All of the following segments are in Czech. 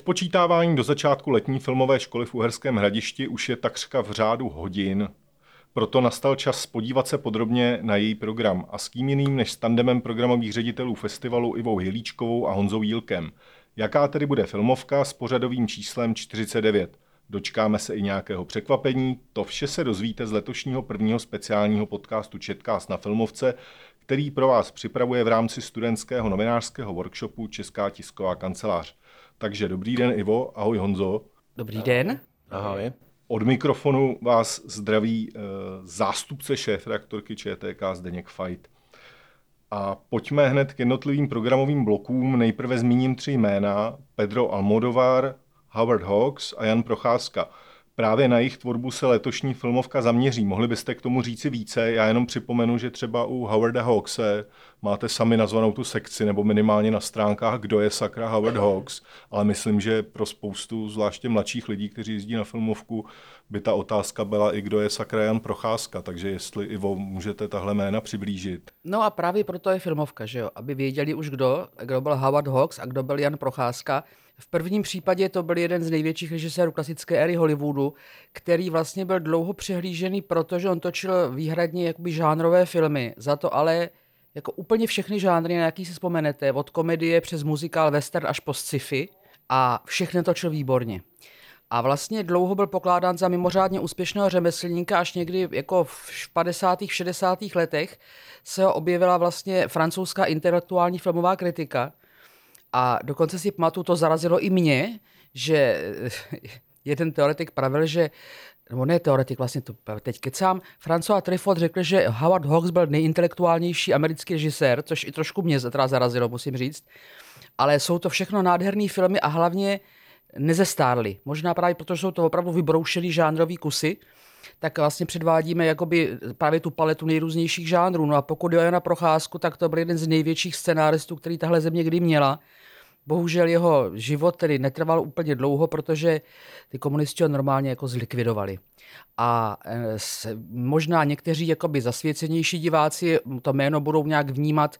Odpočítávání do začátku letní filmové školy v Uherském Hradišti už je takřka v řádu hodin. Proto nastal čas podívat se podrobně na její program a s kým jiným než s tandemem programových ředitelů festivalu Ivou Hejlíčkovou a Honzou Jílkem. Jaká tedy bude filmovka s pořadovým číslem 49? Dočkáme se i nějakého překvapení? To vše se dozvíte z letošního prvního speciálního podcastu Četcast na Filmovce, který pro vás připravuje v rámci studentského novinářského workshopu Česká tisková kancelář. Takže dobrý den, Ivo. Ahoj, Honzo. Dobrý den. Ahoj. Od mikrofonu vás zdraví zástupce šéfredaktorky ČTK Zdeněk Fight. A pojďme hned k jednotlivým programovým blokům. Nejprve zmíním tři jména. Pedro Almodovar, Howard Hawks a Jan Procházka. Právě na jejich tvorbu se letošní filmovka zaměří. Mohli byste k tomu říci více? Já jenom připomenu, že třeba u Howarda Hawkse máte sami nazvanou tu sekci, nebo minimálně na stránkách, kdo je sakra Howard Hawks, ale myslím, že pro spoustu, zvláště mladších lidí, kteří jezdí na filmovku, by ta otázka byla i kdo je sakra Jan Procházka, takže jestli, Ivo, můžete tahle jména přiblížit. No a právě proto je filmovka, že jo? Aby věděli už kdo byl Howard Hawks a kdo byl Jan Procházka. V prvním případě to byl jeden z největších režisérů klasické éry Hollywoodu, který vlastně byl dlouho přehlížený, protože on točil výhradně jakoby žánrové filmy. Za to ale jako úplně všechny žánry, na jaký si vzpomenete, od komedie přes muzikál, western až po sci-fi, a všechny točil výborně. A vlastně dlouho byl pokládán za mimořádně úspěšného řemeslníka, až někdy jako v 50. 60. letech se ho objevila vlastně francouzská intelektuální filmová kritika. A dokonce si pamatuju, to zarazilo i mě, že jeden teoretik pravil, že, nebo ne teoretik, vlastně to teď kecám, François Truffaut řekl, že Howard Hawks byl nejintelektuálnější americký režisér, což i trošku mě zarazilo, musím říct. Ale jsou to všechno nádherný filmy a hlavně nezestárly. Možná právě proto, že jsou to opravdu vybroušený žánrový kusy, tak vlastně předvádíme jakoby právě tu paletu nejrůznějších žánrů. No a pokud jde o Jana Procházku, tak to byl jeden z největších scenáristů, který tahle země kdy měla. Bohužel jeho život tedy netrval úplně dlouho, protože ty komunisti ho normálně jako zlikvidovali. A možná někteří jakoby zasvěcenější diváci to jméno budou nějak vnímat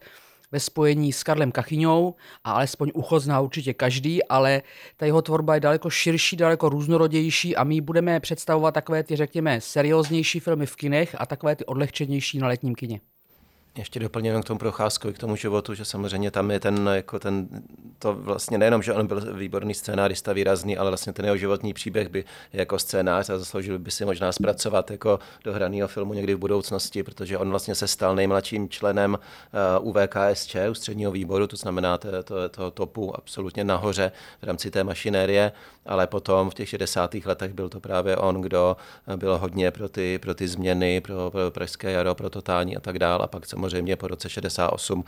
ve spojení s Karlem Kachyňou, a alespoň ucho zná určitě každý, ale ta jeho tvorba je daleko širší, daleko různorodější a my budeme představovat takové ty, řekněme, serióznější filmy v kinech a takové ty odlehčenější na letním kině. Ještě doplněno k tomu Procházkovi, k tomu životu, že samozřejmě tam je to vlastně nejenom, že on byl výborný scénárista, výrazný, ale vlastně ten jeho životní příběh by jako scénář a zasloužil by si možná zpracovat jako dohranýho filmu někdy v budoucnosti, protože on vlastně se stal nejmladším členem UVKSČ, ústředního výboru, to znamená toho topu absolutně nahoře v rámci té mašinérie, ale potom v těch 60. letech byl to právě on, kdo byl hodně pro ty změny, pro Pražské jaro, pro totální a tak dál, a pak samozřejmě po roce 68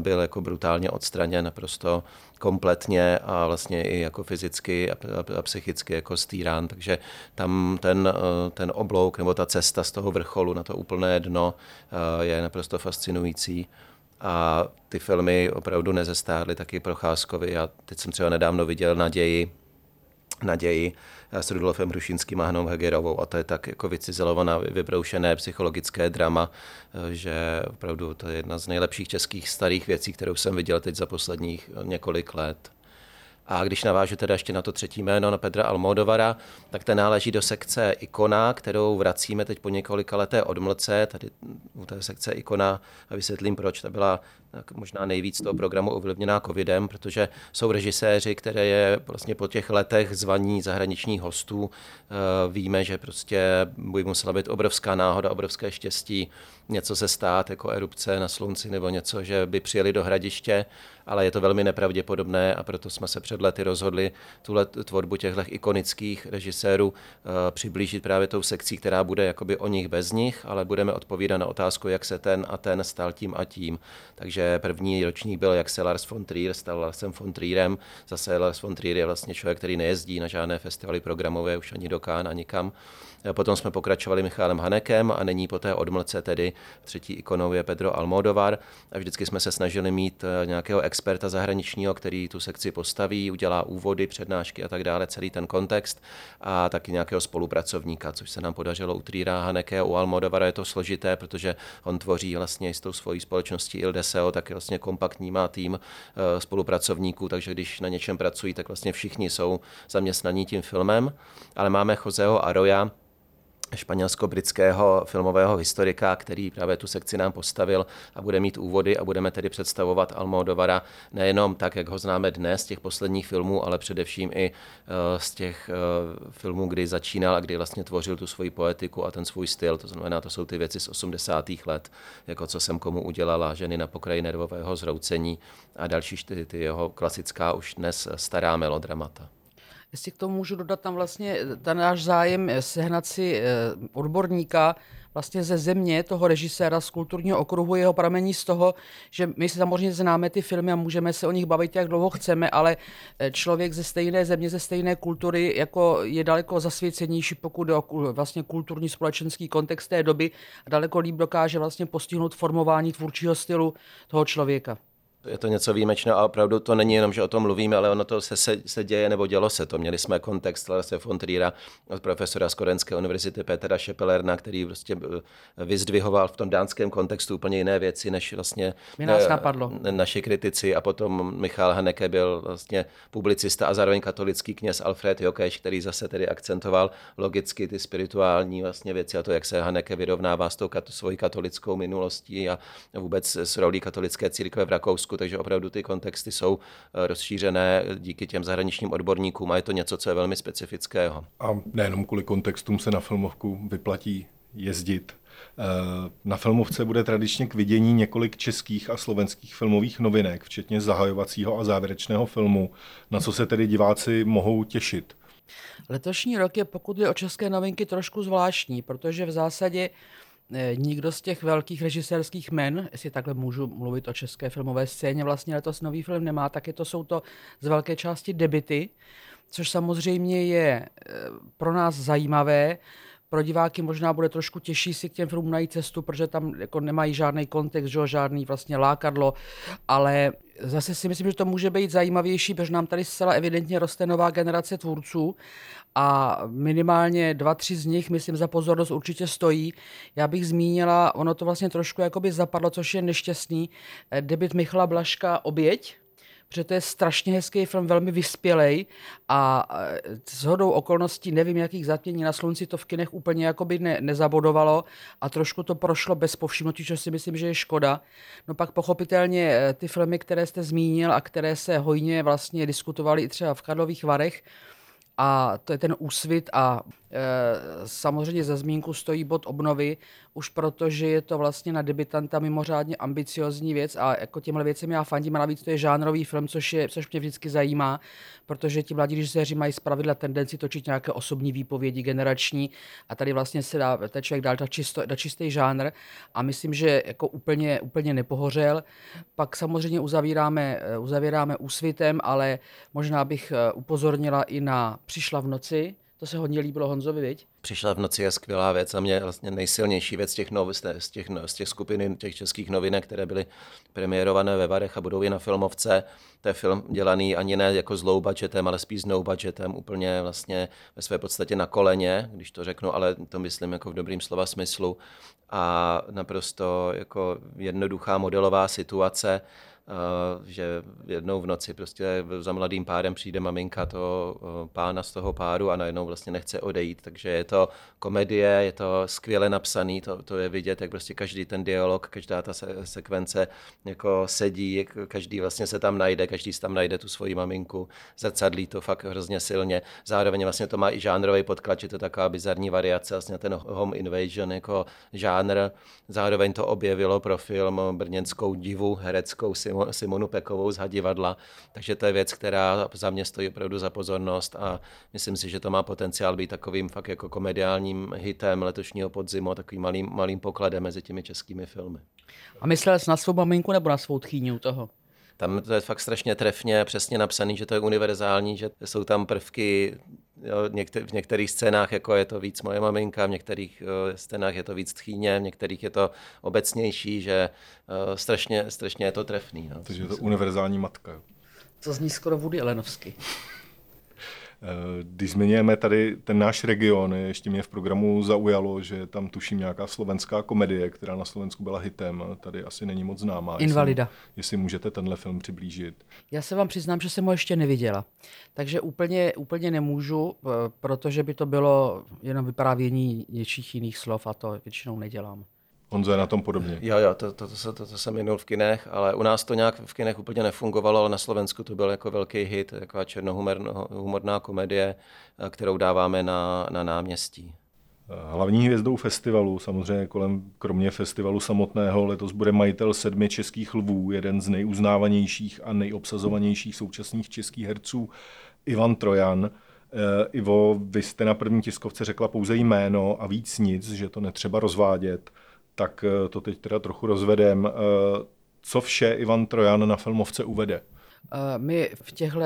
byl jako brutálně odstraněn naprosto kompletně a vlastně i jako fyzicky a psychicky jako stýrán, takže tam ten oblouk nebo ta cesta z toho vrcholu na to úplné dno je naprosto fascinující. A ty filmy opravdu nezestárly, taky Procházkovi. Já teď jsem třeba nedávno viděl Naději s Rudolfem Hrušinským a Hennou Hegerovou, a to je tak jako vycizelovaná, vybroušené psychologické drama, že opravdu to je jedna z nejlepších českých starých věcí, kterou jsem viděl teď za posledních několik let. A když navážu teda ještě na to třetí jméno, na Pedra Almodovara, tak ten náleží do sekce Ikona, kterou vracíme teď po několika leté odmlce. Tady u té sekce Ikona, a vysvětlím proč, ta byla tak možná nejvíc toho programu ovlivněná covidem, protože jsou režiséři, které je vlastně po těch letech zvaní zahraničních hostů. Víme, že prostě by musela být obrovská náhoda, obrovské štěstí, něco se stát, jako erupce na slunci nebo něco, že by přijeli do Hradiště, ale je to velmi nepravděpodobné, a proto jsme se před lety rozhodli tuhle tvorbu těchto ikonických režisérů přiblížit právě tou sekcí, která bude jakoby o nich bez nich, ale budeme odpovídat na otázku, jak se ten a ten stal tím a tím. Takže první ročník byl, jak se Lars von Trier stal Larsem von Trierem. Zase Lars von Trier je vlastně člověk, který nejezdí na žádné festivaly programové, už ani do Cannes, ani kam. Potom jsme pokračovali Michalem Hanekem a nyní po té odmlce tedy Třetí ikonou je Pedro Almodovar a vždycky jsme se snažili mít nějakého experta zahraničního, který tu sekci postaví, udělá úvody, přednášky a tak dále, celý ten kontext a taky nějakého spolupracovníka, což se nám podařilo u Triera, Haneke, u Almodovara je to složité, protože on tvoří vlastně s tou svojí společností Ildeseo, tak vlastně kompaktní má tým spolupracovníků, takže když na něčem pracují, tak vlastně všichni jsou zaměstnaní tím filmem, ale máme Joseho Aroja, španělsko-britského filmového historika, který právě tu sekci nám postavil a bude mít úvody a budeme tedy představovat Almodovara nejenom tak, jak ho známe dnes z těch posledních filmů, ale především i z těch filmů, kdy začínal a kdy vlastně tvořil tu svoji poetiku a ten svůj styl. To znamená, to jsou ty věci z 80. let, jako Co jsem komu udělala, Ženy na pokraji nervového zroucení a další ty jeho klasická už dnes stará melodramata. Jestli k tomu můžu dodat, tam vlastně ten náš zájem sehnat si odborníka vlastně ze země toho režiséra, z kulturního okruhu, jeho pramení z toho, že my samozřejmě známe ty filmy a můžeme se o nich bavit, jak dlouho chceme, ale člověk ze stejné země, ze stejné kultury jako je daleko zasvěcenější, pokud jde o vlastně kulturní společenský kontext té doby, a daleko líp dokáže vlastně postihnout formování tvůrčího stylu toho člověka. Je to něco výjimečného a opravdu to není jenom, že o tom mluvíme, ale ono to se děje nebo dělo se to. Měli jsme kontext Larsa von Triera od profesora z Korenské univerzity Petra Šepelerna, který prostě vyzdvihoval v tom dánském kontextu úplně jiné věci, než vlastně naši kritici. A potom Michal Haneke byl vlastně publicista a zároveň katolický kněz Alfred Hokeš, který zase tedy akcentoval logicky ty spirituální vlastně věci a to, jak se Haneke vyrovnává s tou svojí katolickou minulostí a vůbec s rolí katolické církve v Rakousku. Takže opravdu ty kontexty jsou rozšířené díky těm zahraničním odborníkům a je to něco, co je velmi specifického. A nejenom kvůli kontextům se na filmovku vyplatí jezdit. Na filmovce bude tradičně k vidění několik českých a slovenských filmových novinek, včetně zahajovacího a závěrečného filmu, na co se tedy diváci mohou těšit. Letošní rok je, pokud jde o české novinky, trošku zvláštní, protože v zásadě nikdo z těch velkých režisérských jmen, jestli takhle můžu mluvit o české filmové scéně, vlastně letos nový film nemá, tak jsou to z velké části debuty, což samozřejmě je pro nás zajímavé. Pro diváky možná bude trošku těžší si k těm filmům najít cestu, protože tam jako nemají žádný kontext, žádný vlastně lákadlo, ale zase si myslím, že to může být zajímavější, protože nám tady zcela evidentně roste nová generace tvůrců a minimálně 2-3 z nich, myslím, za pozornost určitě stojí. Já bych zmínila, ono to vlastně trošku jakoby zapadlo, což je nešťastný, debut Michala Blažka Oběť, protože to je strašně hezký film, velmi vyspělej a shodou okolností, nevím jakých zatmění na slunci, to v kinech úplně jakoby nezabodovalo a trošku to prošlo bez povšimnutí, což si myslím, že je škoda. No pak pochopitelně ty filmy, které jste zmínil a které se hojně vlastně diskutovaly i třeba v Karlových Varech, a to je ten Úsvit a samozřejmě za zmínku stojí Bod obnovy, už protože je to vlastně na debutanta mimořádně ambiciozní věc a jako těmhle věcem já fandím a navíc to je žánrový film, což mě vždycky zajímá, protože ti mladí režiséři mají zpravidla tendenci točit nějaké osobní výpovědi generační a tady vlastně se dá ten člověk dal na čistý žánr a myslím, že jako úplně nepohořel. Pak samozřejmě uzavíráme Úsvitem, ale možná bych upozornila i na Přišla v noci. To se hodně líbilo Honzovi, viď? Přišla v noci je skvělá věc a mě vlastně nejsilnější věc z těch skupin těch českých novinek, které byly premiérované ve Varech a budou i na filmovce. To je film dělaný ani ne jako s low budgetem, ale spíš s no budgetem, úplně vlastně ve své podstatě na koleně, když to řeknu, ale to myslím jako v dobrým slova smyslu. A naprosto jako jednoduchá modelová situace, že jednou v noci prostě za mladým párem přijde maminka toho pána z toho páru a najednou vlastně nechce odejít, takže je to komedie, je to skvěle napsaný, to je vidět, jak prostě každý ten dialog, každá ta sekvence jako sedí, každý vlastně se tam najde, každý si tam najde tu svoji maminku, zrcadlí to fakt hrozně silně, zároveň vlastně to má i žánrový podklad, je to taková bizarní variace, vlastně ten home invasion jako žánr, zároveň to objevilo pro film brněnskou divu, hereckou Simonu Pekovou z Hadivadla, takže to je věc, která za mě stojí opravdu za pozornost a myslím si, že to má potenciál být takovým fakt jako komediálním hitem letošního podzimu, takovým malým pokladem mezi těmi českými filmy. A myslel jsi na svou maminku nebo na svou tchýni u toho? Tam to je fakt strašně trefně, přesně napsaný, že to je univerzální, že jsou tam prvky v některých scénách jako je to víc moje maminka, v některých scénách je to víc tchýně, v některých je to obecnější, že strašně je to trefný. No. Takže je to univerzální matka. To zní skoro Woody Allenovsky. Když zmiňujeme tady ten náš region, ještě mě v programu zaujalo, že tam tuším nějaká slovenská komedie, která na Slovensku byla hitem, tady asi není moc známá. Invalida. Jestli můžete tenhle film přiblížit. Já se vám přiznám, že jsem ho ještě neviděla. Takže úplně nemůžu, protože by to bylo jenom vyprávění něčích jiných slov a to většinou nedělám. Honzo je na tom podobně. Jo, to jsem jednou v kinech, ale u nás to nějak v kinech úplně nefungovalo, ale na Slovensku to byl jako velký hit, taková černohumorná komedie, kterou dáváme na náměstí. Hlavní hvězdou festivalu, samozřejmě kromě festivalu samotného, letos bude majitel 7 českých lvů, jeden z nejuznávanějších a nejobsazovanějších současných českých herců, Ivan Trojan. Ivo, vy jste na první tiskovce řekla pouze jméno a víc nic, že to netřeba rozvádět. Tak to teď teda trochu rozvedem. Co vše Ivan Trojan na filmovce uvede? My v těchto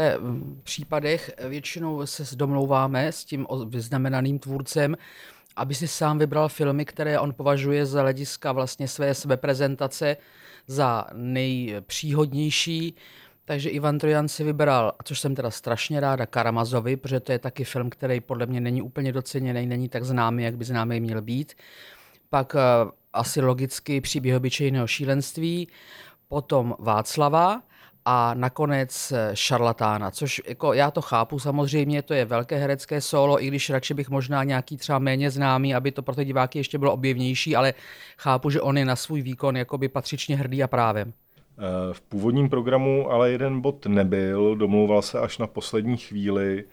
případech většinou se domlouváme s tím vyznamenaným tvůrcem, aby si sám vybral filmy, které on považuje z hlediska vlastně své sebeprezentace za nejpříhodnější. Takže Ivan Trojan si vybral, což jsem teda strašně ráda, Karamazovi, protože to je taky film, který podle mě není úplně doceněný, není tak známý, jak by známý měl být. Pak asi logicky Příběh obyčejného šílenství, potom Václava a nakonec Šarlatána, což jako já to chápu samozřejmě, to je velké herecké solo, i když radši bych možná nějaký třeba méně známý, aby to pro ty diváky ještě bylo objevnější, ale chápu, že on je na svůj výkon jakoby patřičně hrdý a právem. V původním programu ale jeden bod nebyl, domlouval se až na poslední chvíli.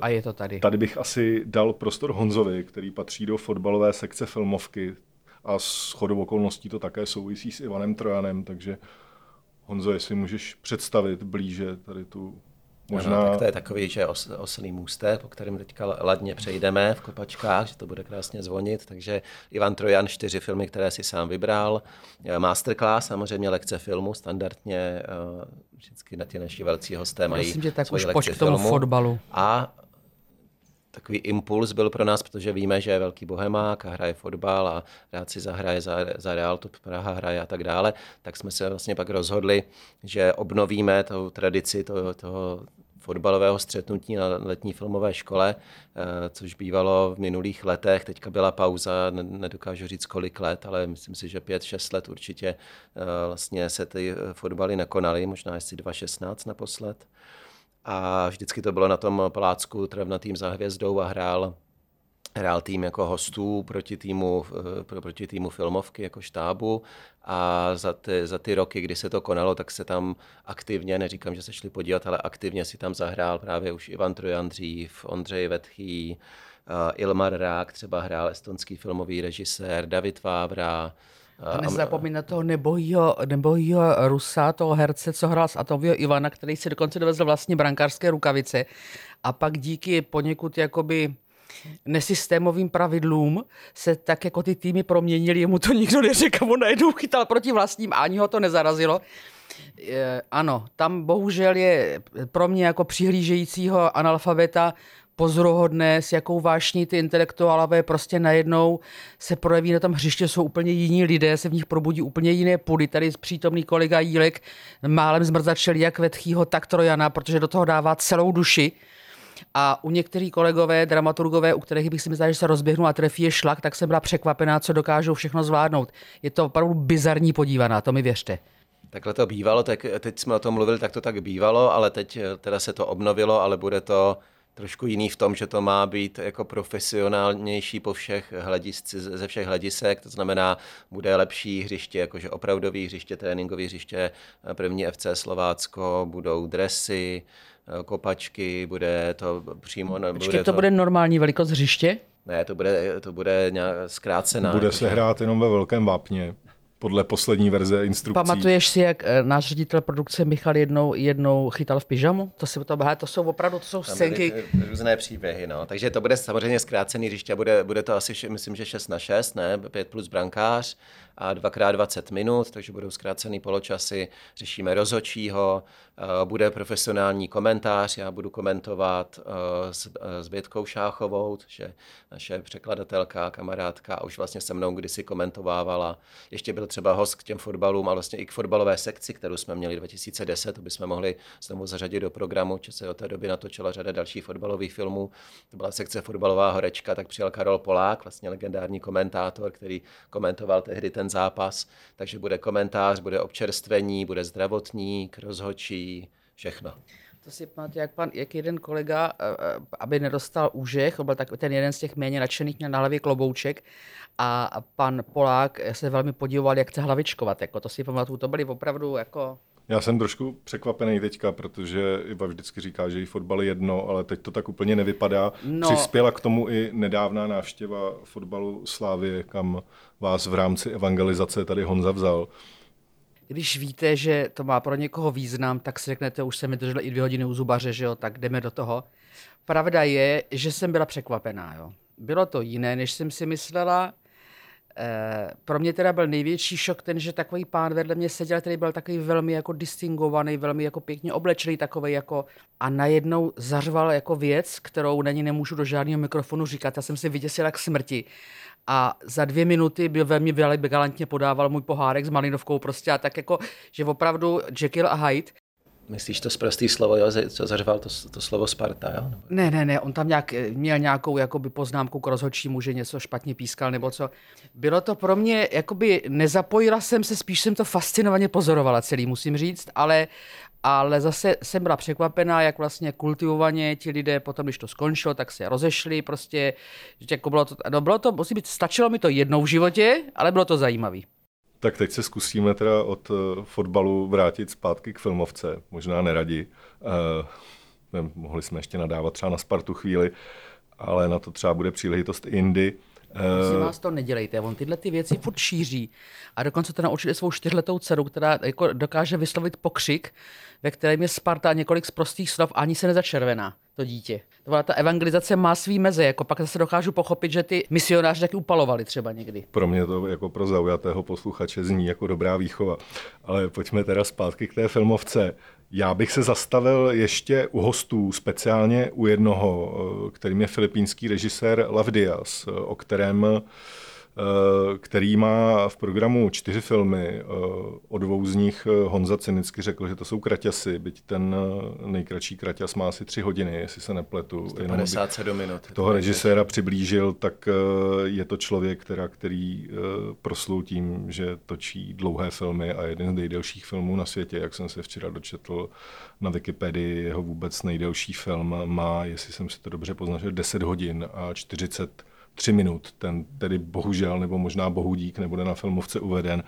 A je to tady. Tady bych asi dal prostor Honzovi, který patří do fotbalové sekce filmovky a shodou okolností to také souvisí s Ivanem Trojanem, takže Honzo, jestli můžeš představit blíže tady tu možná... Ano, tak to je takový, že oslý můstek, po kterém teďka ladně přejdeme v kopačkách, že to bude krásně zvonit, takže Ivan Trojan, 4 filmy, které si sám vybral, masterclass, samozřejmě lekce filmu, standardně vždycky na ty naši velcí hosté mají svoji lekce filmu. Prosím tě, tak už pojď k tomu fotbalu. A takový impuls byl pro nás, protože víme, že je velký bohemák a hraje fotbal a rád si zahraje za Real Top Praha hraje a tak dále, tak jsme se vlastně pak rozhodli, že obnovíme tu tradici toho fotbalového střetnutí na Letní filmové škole, což bývalo v minulých letech, teďka byla pauza, nedokážu říct kolik let, ale myslím si, že 5-6 let určitě vlastně se ty fotbaly nekonaly, možná jestli 2016 naposled. A vždycky to bylo na tom palácku Travnatým za Hvězdou a hrál tým jako hostů proti týmu filmovky jako štábu a za ty roky, kdy se to konalo, tak se tam aktivně, neříkám, že se šli podívat, ale aktivně si tam zahrál právě už Ivan Trojan dřív, Ondřej Vetchý, Ilmar Rák třeba hrál, estonský filmový režisér, David Vávra. A nezapomeň toho nebohýho Rusa, toho herce, co hrál z Atomového Ivana, který si dokonce dovezl vlastně brankářské rukavice. A pak díky poněkud jakoby nesystémovým pravidlům se tak jako ty týmy proměnily, jemu to nikdo neřekl, on najednou chytal proti vlastním a ani ho to nezarazilo. Ano, tam bohužel je pro mě jako přihlížejícího analfabeta pozoruhodné, s jakou vášní ty intelektuálové prostě najednou se projeví na tom hřiště, jsou úplně jiní lidé, se v nich probudí úplně jiné pudy. Tady přítomný kolega Jílek málem zmrzačil jak Vetchýho, tak Trojana, protože do toho dává celou duši. A u některých kolegové, dramaturgové, u kterých bych si myslela, že se rozběhnu a trefí je šlak, tak jsem byla překvapená, co dokážou všechno zvládnout. Je to opravdu bizarní podívaná, to mi věřte. Takhle to bývalo, tak teď jsme o tom mluvili, tak to tak bývalo, ale teď teda se to obnovilo, ale bude to trošku jiný v tom, že to má být jako profesionálnější ze všech hledisek, to znamená, bude lepší hřiště, jakože opravdové hřiště, tréninkové hřiště, první FC Slovácko, budou dresy, kopačky, bude to přímo... Bude normální velikost hřiště? Ne, to bude nějak zkrácená. Bude se hrát jenom ve velkém vápně. podle poslední verze instrukcí. Pamatuješ si, jak náš ředitel produkce Michal jednou chytal v pyžamu? To si to báhá, to jsou scénky. Různé příběhy, no. Takže to bude samozřejmě zkrácený hřiště, bude to asi, myslím, že 6x6, ne? 5 plus brankář a 2x20 minut, takže budou zkrácený poločasy, řešíme rozhodčího, bude profesionální komentář, já budu komentovat s Bětkou Šáchovou, že naše překladatelka, kamarádka, a už vlastně se mnou kdysi komentovávala. Ještě byl třeba host k těm fotbalům a vlastně i k fotbalové sekci, kterou jsme měli 2010, to bychom mohli znovu zařadit do programu, že se od té doby natočila řada dalších fotbalových filmů. To byla sekce Fotbalová horečka, tak přijel Karol Polák, vlastně legendární komentátor, který komentoval tehdy ten zápas, takže bude komentář, bude občerstvení, bude zdravotník, rozhodčí, všechno. To si pamatuju, jak jeden kolega, aby nedostal úžeh, byl tak ten jeden z těch méně nadšených, měl na hlavě klobouček a pan Polák se velmi podíval, jak chce hlavičkovat. Jako, to si pamatuju, to byly opravdu jako... Já jsem trošku překvapený teďka, protože Iva vždycky říká, že jí fotbal je jedno, ale teď to tak úplně nevypadá. No. Přispěla k tomu i nedávná návštěva fotbalu Slávie, kam vás v rámci evangelizace tady Honza vzal. Když víte, že to má pro někoho význam, tak si řeknete, už jsem vydržel i 2 hodiny u zubaře, že jo, tak jdeme do toho. Pravda je, že jsem byla překvapená, jo. Bylo to jiné, než jsem si myslela. Pro mě teda byl největší šok ten, že takový pán vedle mě seděl, který byl takový velmi jako distingovaný, velmi jako pěkně oblečený, takovej jako, a najednou zařval jako věc, kterou na ní nemůžu do žádného mikrofonu říkat. Já jsem si vyděsila k smrti. A za 2 minuty byl velmi galantně podával můj pohárek s malinovkou prostě a tak jako, že opravdu Jekyll a Hyde. Myslíš to sprostý slovo, jo? Co zařval to slovo Sparta, jo? Ne, on tam měl nějakou jakoby poznámku k rozhodčímu, že něco špatně pískal nebo co. Bylo to pro mě, jakoby nezapojila jsem se, spíš jsem to fascinovaně pozorovala celý, musím říct, ale zase jsem byla překvapená, jak vlastně kultivovaně ti lidé potom, když to skončilo, tak se rozešli prostě, že jako stačilo mi to jednou v životě, ale bylo to zajímavý. Tak teď se zkusíme teda od fotbalu vrátit zpátky k filmovce, možná neradi. Mohli jsme ještě nadávat třeba na Spartu chvíli, ale na to třeba bude příležitost jindy. Prosím vás, to nedělejte, on tyhle ty věci furt šíří a dokonce to naučili svou 4letou dceru, která jako dokáže vyslovit pokřik, ve kterém je Sparta několik z prostých slov a ani se nezačervená, to dítě. To byla ta evangelizace, má svý meze, jako pak zase dokážu pochopit, že ty misionáři taky upalovali třeba někdy. Pro mě to jako pro zaujatého posluchače zní jako dobrá výchova, ale pojďme teda zpátky k té filmovce. Já bych se zastavil ještě u hostů, speciálně u jednoho, kterým je filipínský režisér Lav Diaz, který má v programu 4 filmy. O 2 z nich Honza cynicky řekl, že to jsou kraťasy, byť ten nejkratší kraťas má asi 3 hodiny, jestli se nepletu. 157 minut. Toho režiséra přiblížil, tak je to člověk, který proslul tím, že točí dlouhé filmy a jeden z nejdelších filmů na světě, jak jsem se včera dočetl na Wikipedii, jeho vůbec nejdelší film má, jestli jsem si to dobře poznačil, 10 hodin a 43 minut, ten tedy bohužel, nebo možná bohudík, nebude na filmovce uveden,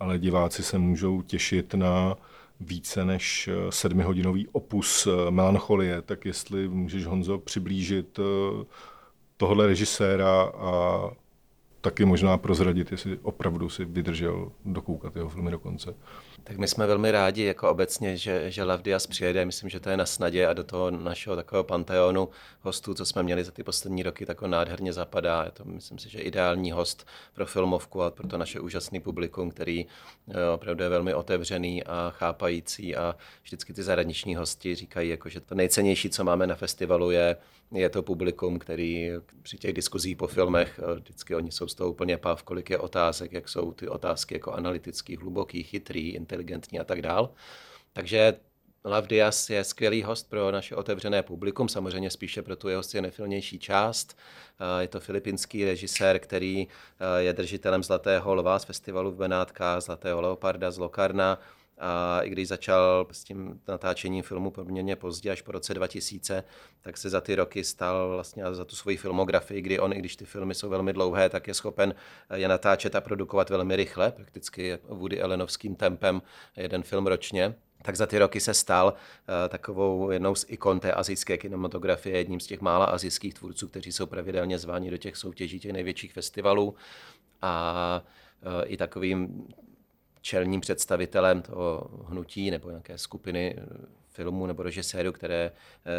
ale diváci se můžou těšit na více než 7hodinový opus Melancholie. Tak jestli můžeš, Honzo, přiblížit tohle režiséra a taky možná prozradit, jestli opravdu si vydržel dokoukat jeho filmy do konce. Tak my jsme velmi rádi, jako obecně, že Lav Diaz přijede. Myslím, že to je na snadě a do toho našeho takového panteonu hostů, co jsme měli za ty poslední roky, tak on nádherně zapadá. Je to, myslím si, že ideální host pro filmovku a pro to naše úžasné publikum, který opravdu je velmi otevřený a chápající a vždycky ty zahraniční hosti říkají, jako, že to nejcennější, co máme na festivalu, je to publikum, který při těch diskuzích po filmech, vždycky oni jsou z toho úplně páv, kolik je otázek, jak jsou ty otázky jako analytický, hluboký, chytrý, inteligentní a tak dál. Takže Lav Diaz je skvělý host pro naše otevřené publikum, samozřejmě spíše pro tu jeho cinefilnější část. Je to filipínský režisér, který je držitelem Zlatého lva z festivalu v Benátkách, Zlatého leoparda z Locarna. A i když začal s tím natáčením filmu poměrně pozdě, až po roce 2000, tak se za ty roky stal vlastně za tu svoji filmografii, kdy on, i když ty filmy jsou velmi dlouhé, tak je schopen je natáčet a produkovat velmi rychle, prakticky Woody Allenovským tempem, jeden film ročně. Tak za ty roky se stal takovou jednou z ikon té asijské kinematografie, jedním z těch mála asijských tvůrců, kteří jsou pravidelně zváni do těch soutěží, těch největších festivalů. A i takovým čelním představitelem toho hnutí nebo nějaké skupiny filmů nebo režisérů, které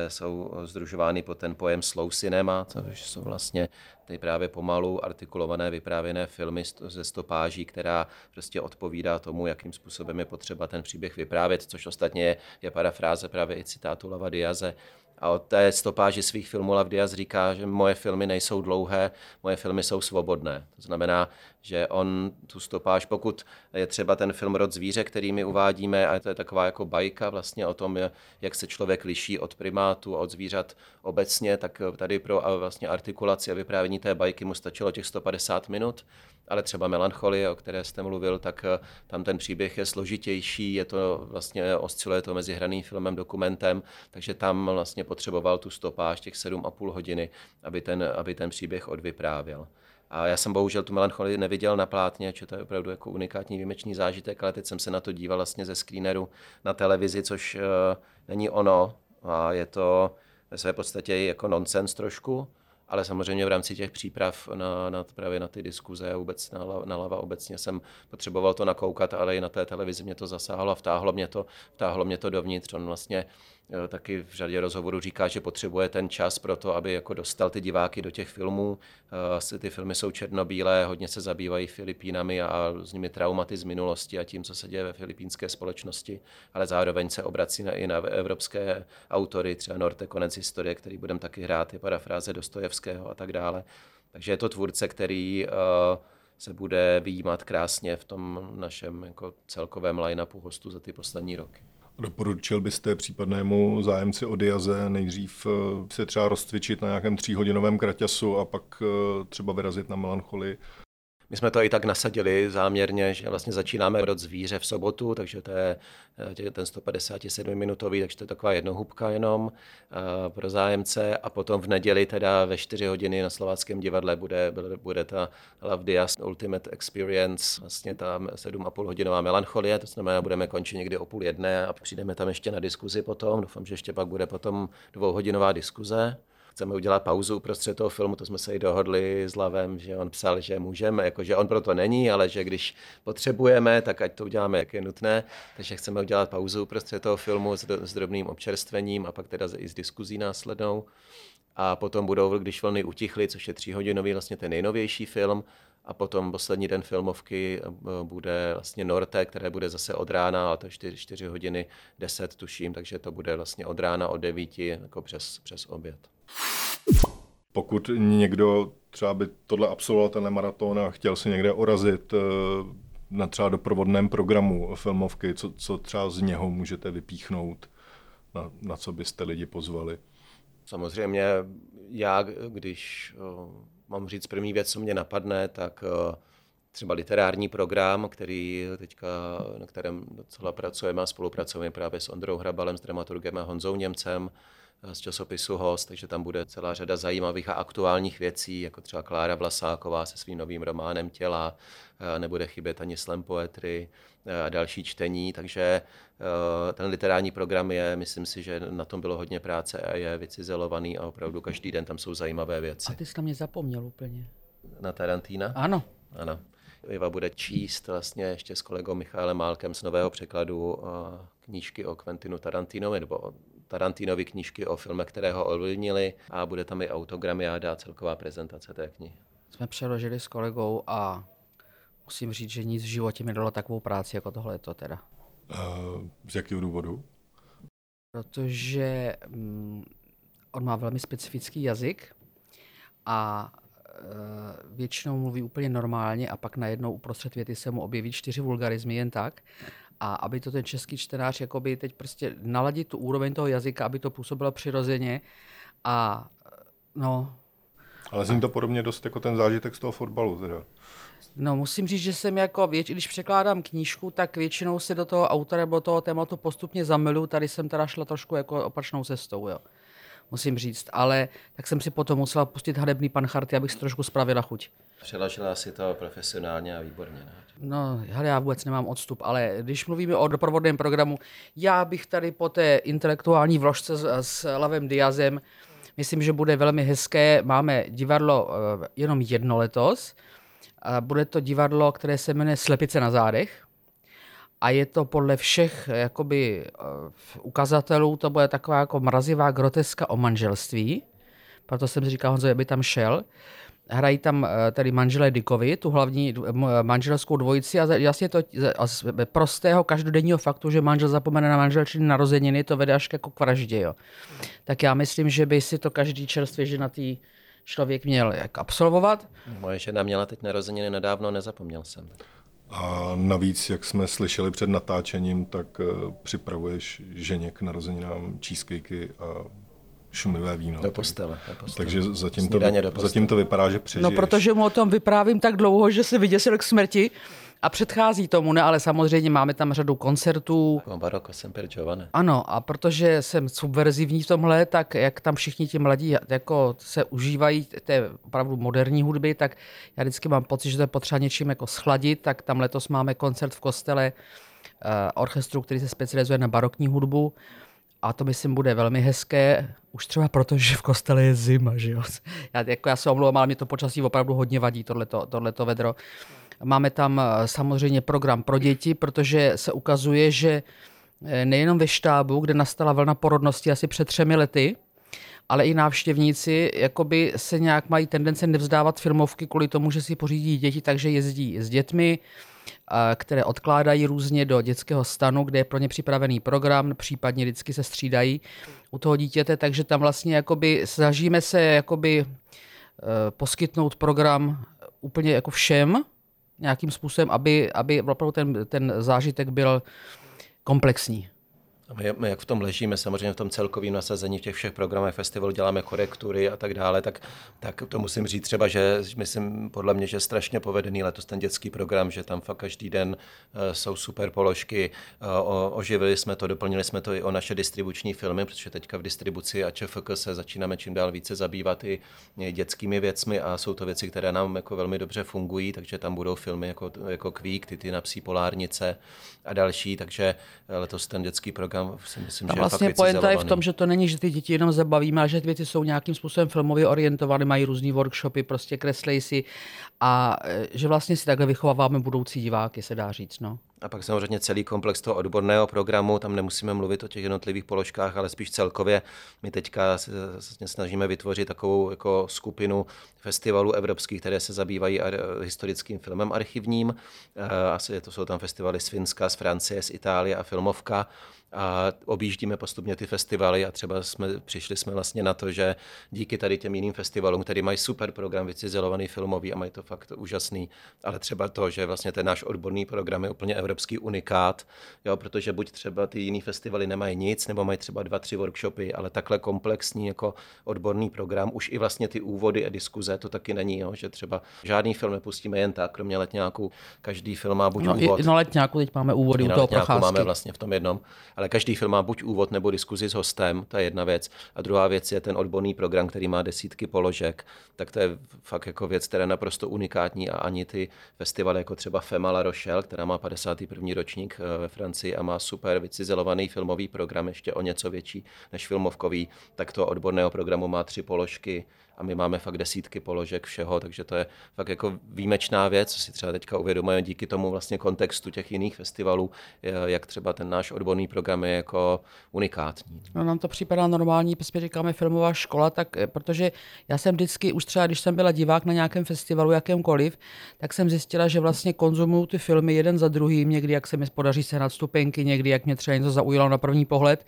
jsou sdružovány pod ten pojem slow cinema, což jsou vlastně ty právě pomalu artikulované, vyprávěné filmy ze stopáží, která prostě odpovídá tomu, jakým způsobem je potřeba ten příběh vyprávět, což ostatně je parafráze právě i citátu Lava Diaze. A o té stopáži svých filmů Lav Diaz říká, že moje filmy nejsou dlouhé, moje filmy jsou svobodné. To znamená, že on tu stopáž, pokud je třeba ten film Rod zvíře, který my uvádíme, a to je taková jako bajka vlastně o tom, jak se člověk liší od primátů, od zvířat obecně, tak tady pro vlastně artikulaci a vyprávění té bajky mu stačilo těch 150 minut, ale třeba Melancholie, o které jste mluvil, tak tam ten příběh je složitější, je to vlastně, osciluje to mezi hraným filmem, dokumentem, takže tam vlastně potřeboval tu stopáž těch 7,5 hodiny, aby ten příběh odvyprávěl. A já jsem bohužel tu Melancholii neviděl na plátně, to je opravdu jako unikátní výjimečný zážitek, ale teď jsem se na to díval vlastně ze screeneru na televizi, což není ono a je to ve své podstatě jako nonsens trošku, ale samozřejmě v rámci těch příprav právě na ty diskuze vůbec na Lava obecně jsem potřeboval to nakoukat, ale i na té televizi mě to zasáhlo a vtáhlo mě to dovnitř. On vlastně taky v řadě rozhovorů říká, že potřebuje ten čas pro to, aby jako dostal ty diváky do těch filmů. Ty filmy jsou černobílé, hodně se zabývají Filipínami a různými traumaty z minulosti a tím, co se děje ve filipínské společnosti, ale zároveň se obrací i na evropské autory, třeba Norte, Konec historie, který budeme taky hrát, je parafráze Dostojevského a tak dále. Takže je to tvůrce, který se bude vyjímat krásně v tom našem jako celkovém line-upu Hostu za ty poslední roky. Doporučil byste případnému zájemci o Diaze nejdřív se třeba rozcvičit na nějakém 3hodinovém kraťasu a pak třeba vyrazit na Melancholii? My jsme to i tak nasadili záměrně, že vlastně začínáme Rod zvíře v sobotu, takže to je ten 157-minutový, takže to je taková jednohubka jenom pro zájemce. A potom v neděli teda ve 4 hodiny na Slováckém divadle bude ta Lav Diaz Ultimate Experience, vlastně ta 7,5 hodinová Melancholie, to znamená, budeme končit někdy o 1:30 a přijdeme tam ještě na diskuzi potom. Doufám, že ještě pak bude potom 2hodinová diskuze. Chceme udělat pauzu uprostřed toho filmu, to jsme se i dohodli s Lavem, že on psal, že můžeme, jakože on proto není, ale že když potřebujeme, tak ať to uděláme, jak je nutné. Takže chceme udělat pauzu uprostřed toho filmu s drobným občerstvením a pak teda i s diskuzí následnou. A potom budou, Když vlny utichly, což je 3hodinový, vlastně ten nejnovější film. A potom poslední den filmovky bude vlastně Norte, které bude zase od rána, ale to 4 hodiny 10 tuším, takže to bude vlastně od rána od 9 jako přes oběd. Pokud někdo třeba by tohle absolvoval, ten maraton a chtěl si někde orazit na třeba doprovodném programu filmovky, co třeba z něho můžete vypíchnout, na co byste lidi pozvali? Samozřejmě já, když mám říct první věc, co mě napadne, tak třeba literární program, na kterém docela pracujeme a spolupracujeme právě s Ondrou Hrabalem, s dramaturgem a Honzou Němcem, z časopisu Host, takže tam bude celá řada zajímavých a aktuálních věcí, jako třeba Klára Vlasáková se svým novým románem Těla, nebude chybět ani slam poetry a další čtení, takže ten literární program je, myslím si, že na tom bylo hodně práce a je vycizelovaný a opravdu každý den tam jsou zajímavé věci. A ty jsi na mě zapomněl úplně. Na Tarantina? Ano. Iva bude číst vlastně ještě s kolegou Michalem Málkem z nového překladu knížky o Quentinu Tarantinovi, nebo Tarantinovy knížky o filmech, které ho ovlivnily, a bude tam i autogramiáda a celková prezentace té knihy. Jsme přeložili s kolegou a musím říct, že nic v životě mi dalo takovou práci jako tohleto teda. Z jakého důvodu? Protože on má velmi specifický jazyk a většinou mluví úplně normálně a pak najednou uprostřed věty se mu objeví 4 vulgarizmy jen tak. A aby to ten český čtenář jakoby teď prostě naladit tu úroveň toho jazyka, aby to působilo přirozeně a no. Ale zní to podobně dost jako ten zážitek z toho fotbalu teda. No musím říct, že jsem když překládám knížku, tak většinou se do toho autora nebo toho tématu postupně zamiluju. Tady jsem teda šla trošku jako opačnou cestou, jo. Musím říct, ale tak jsem si potom musela pustit Hanebný pan Charty, abych si trošku spravila chuť. Přeložila si to profesionálně a výborně, ne? No, hele, já vůbec nemám odstup, ale když mluvíme o doprovodném programu, já bych tady po té intelektuální vložce s Lavem Diazem, myslím, že bude velmi hezké, máme divadlo jenom jedno letos, bude to divadlo, které se jmenuje Slepice na zádech, a je to podle všech jakoby ukazatelů, to bude taková jako mrazivá groteska o manželství, proto jsem si říkal Honzo, aby tam šel. Hrají tam tady manželé Dickovi, tu hlavní manželskou dvojici a jasně to z prostého každodenního faktu, že manžel zapomene na manželčiny narozeniny, to vede až jako k vraždě. Jo. Tak já myslím, že by si to každý čerstvě ženatý člověk měl jak absolvovat. Moje žena měla teď narozeniny nedávno, nezapomněl jsem. A navíc, jak jsme slyšeli před natáčením, tak připravuješ ženě k narozeninám cheesecakey a šumivé víno. Do postele. Takže zatím to vypadá, že přežiješ. No, protože mu o tom vyprávím tak dlouho, že se vyděsil k smrti a předchází tomu, ne, ale samozřejmě máme tam řadu koncertů. Baroko sempre giovane. Ano, a protože jsem subverzivní v tomhle, tak jak tam všichni ti mladí jako se užívají té opravdu moderní hudby, tak já vždycky mám pocit, že to je potřeba něčím jako schladit, tak tam letos máme koncert v kostele orchestru, který se specializuje na barokní hudbu. A to, myslím, bude velmi hezké, už třeba proto, že v kostele je zima, že jo. Já se omlouvám, ale mě to počasí opravdu hodně vadí, tohleto vedro. Máme tam samozřejmě program pro děti, protože se ukazuje, že nejenom ve štábu, kde nastala vlna porodnosti asi před 3 lety, ale i návštěvníci jakoby se nějak mají tendence nevzdávat filmovky kvůli tomu, že si pořídí děti, takže jezdí s dětmi, které odkládají různě do dětského stanu, kde je pro ně připravený program, případně vždycky se střídají u toho dítěte, takže tam vlastně jakoby snažíme se jakoby poskytnout program úplně jako všem nějakým způsobem, aby opravdu ten zážitek byl komplexní. My jak v tom ležíme, samozřejmě v tom celkovém nasazení v těch všech programech festivalu, děláme korektury a tak dále, tak to musím říct třeba, že myslím podle mě, že strašně povedený letos ten dětský program, že tam fakt každý den jsou super položky, oživili jsme to, doplnili jsme to i o naše distribuční filmy, protože teďka v distribuci a ČFK se začínáme čím dál více zabývat i dětskými věcmi a jsou to věci, které nám jako velmi dobře fungují, takže tam budou filmy jako Kvík, Ty na psí polárnice a další, takže letos ten dětský program. Myslím, že vlastně pointa je v tom, že to není, že ty děti jenom zabavíme, ale že ty věci jsou nějakým způsobem filmově orientované, mají různý workshopy, prostě kreslej si a že vlastně si takhle vychováváme budoucí diváky, se dá říct. No. A pak samozřejmě celý komplex toho odborného programu, tam nemusíme mluvit o těch jednotlivých položkách, ale spíš celkově. My teďka se snažíme vytvořit takovou jako skupinu festivalů evropských, které se zabývají historickým filmem archivním. Asi to jsou tam festivaly z Finska, z Francie, z Itálie a Filmovka. A objíždíme postupně ty festivaly a třeba přišli jsme vlastně na to, že díky tady těm jiným festivalům, který mají super program vycizelovaný filmový a mají to fakt úžasný, ale třeba to, že vlastně ten náš odborný program je úplně evropský unikát, jo, protože buď třeba ty jiný festivaly nemají nic, nebo mají třeba 2-3 workshopy, ale takhle komplexní jako odborný program, už i vlastně ty úvody a diskuze, to taky není, jo, že třeba žádný film nepustíme jen tak, kromě Letňáku, každý film má buď úvod. Na Letňáku teď máme úvody u toho Procházky. Máme vlastně v tom jednom. Ale každý film má buď úvod nebo diskuzi s hostem, to je jedna věc. A druhá věc je ten odborný program, který má desítky položek. Tak to je fakt jako věc, která je naprosto unikátní a ani ty festivaly, jako třeba Fema La Rochelle, která má 51. ročník ve Francii a má super vycizelovaný filmový program, ještě o něco větší než filmovkový, tak toho odborného programu má 3 položky a my máme fakt desítky položek všeho, takže to je fakt jako výjimečná věc, co si třeba teďka uvědomujeme díky tomu vlastně kontextu těch jiných festivalů, jak třeba ten náš odborný program je jako unikátní. No, nám to připadá normální, prostě říkáme filmová škola, tak protože já jsem vždycky, už třeba když jsem byla divák na nějakém festivalu jakémkoliv, tak jsem zjistila, že vlastně konzumuju ty filmy jeden za druhým, někdy jak se mi podaří sehnat vstupenky, někdy jak mě třeba něco zaujalo na první pohled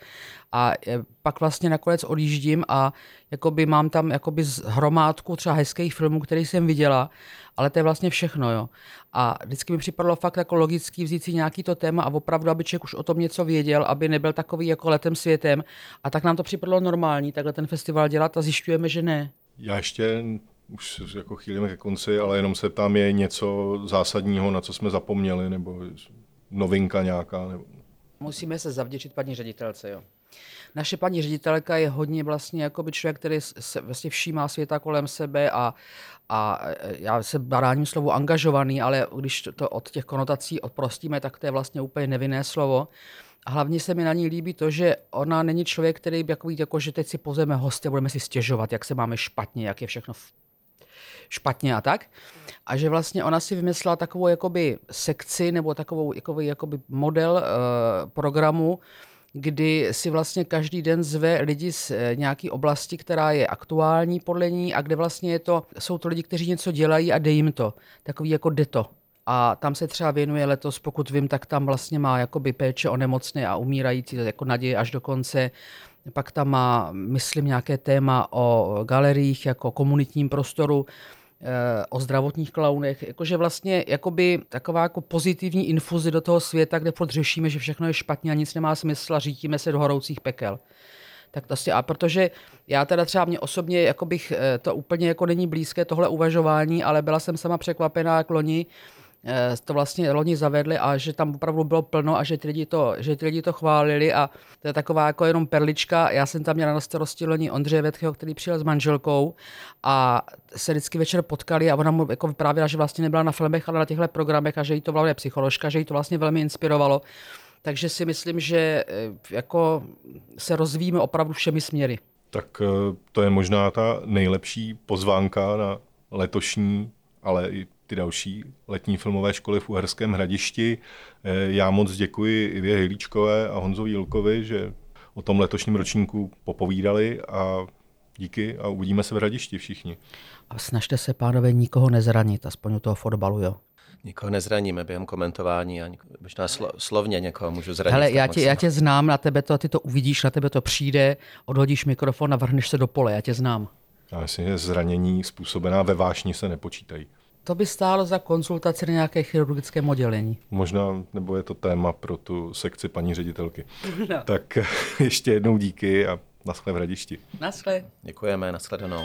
a pak vlastně nakonec odjíždím a jakoby mám tam jakoby hromádku třeba hezkých filmů, který jsem viděla, ale to je vlastně všechno. Jo. A vždycky mi připadlo fakt jako logický vzít si nějaký to téma a opravdu, aby člověk už o tom něco věděl, aby nebyl takový jako letem světem. A tak nám to připadlo normální, takhle ten festival dělat a zjišťujeme, že ne. Já ještě už jako chýlíme ke konci, ale jenom se ptám, je něco zásadního, na co jsme zapomněli, nebo novinka nějaká? Nebo... Musíme se zavděčit paní ředitelce, jo. Naše paní ředitelka je hodně vlastně jakoby člověk, který se vlastně všímá světa kolem sebe a já se baráním slovu angažovaný, ale když to od těch konotací odprostíme, tak to je vlastně úplně nevinné slovo. A hlavně se mi na ní líbí to, že ona není člověk, který jako, že teď si pozveme hosty, budeme si stěžovat, jak se máme špatně, jak je všechno špatně a tak. a že vlastně ona si vymyslela takovou jakoby sekci nebo takovou jakoby model programu, kdy si vlastně každý den zve lidi z nějaké oblasti, která je aktuální podle ní a kde vlastně jsou to lidi, kteří něco dělají a dej jim to. Takový jako deto. A tam se třeba věnuje letos, pokud vím, tak tam vlastně má jakoby péče o nemocné a umírající, jako naděje až do konce. Pak tam má, myslím, nějaké téma o galeriích, jako komunitním prostoru, o zdravotních klaunech, jakože vlastně jakoby taková jako pozitivní infuzi do toho světa, kde podřešíme, že všechno je špatně a nic nemá smysl a řítíme se do horoucích pekel. Tak to si, a protože já teda třeba mě osobně jako bych, to úplně jako není blízké tohle uvažování, ale byla jsem sama překvapená, jak loni to vlastně zavedli a že tam opravdu bylo plno a že ty lidi to chválili a to je taková jako jenom perlička. Já jsem tam měla na starosti loni Ondřeje Vetchého, který přijel s manželkou a se vždycky večer potkali a ona mu jako vyprávěla, že vlastně nebyla na filmech, ale na těchto programech a že jí to byla psycholožka, že jí to vlastně velmi inspirovalo. Takže si myslím, že jako se rozvíjíme opravdu všemi směry. Tak to je možná ta nejlepší pozvánka na letošní, ale i ty další letní filmové školy v Uherském Hradišti. Já moc děkuji Ivě Hejlíčkové a Honzovi Jílkovi, že o tom letošním ročníku popovídali a díky a uvidíme se v Hradišti všichni. A snažte se, pánové, nikoho nezranit, aspoň u toho fotbalu, jo. Nikoho nezraníme během komentování a možná slovně někoho můžu zranit. Hele, já tě znám, ty to uvidíš, na tebe to přijde, odhodíš mikrofon a vrhneš se do pole, já tě znám. Já myslím, že zranění způsobená ve vášni se nepočítají. To by stálo za konzultaci na nějaké chirurgické oddělení. Možná, nebo je to téma pro tu sekci paní ředitelky. No. Tak ještě jednou díky a nashle v Hradišti. Nashle. Děkujeme, nashledanou.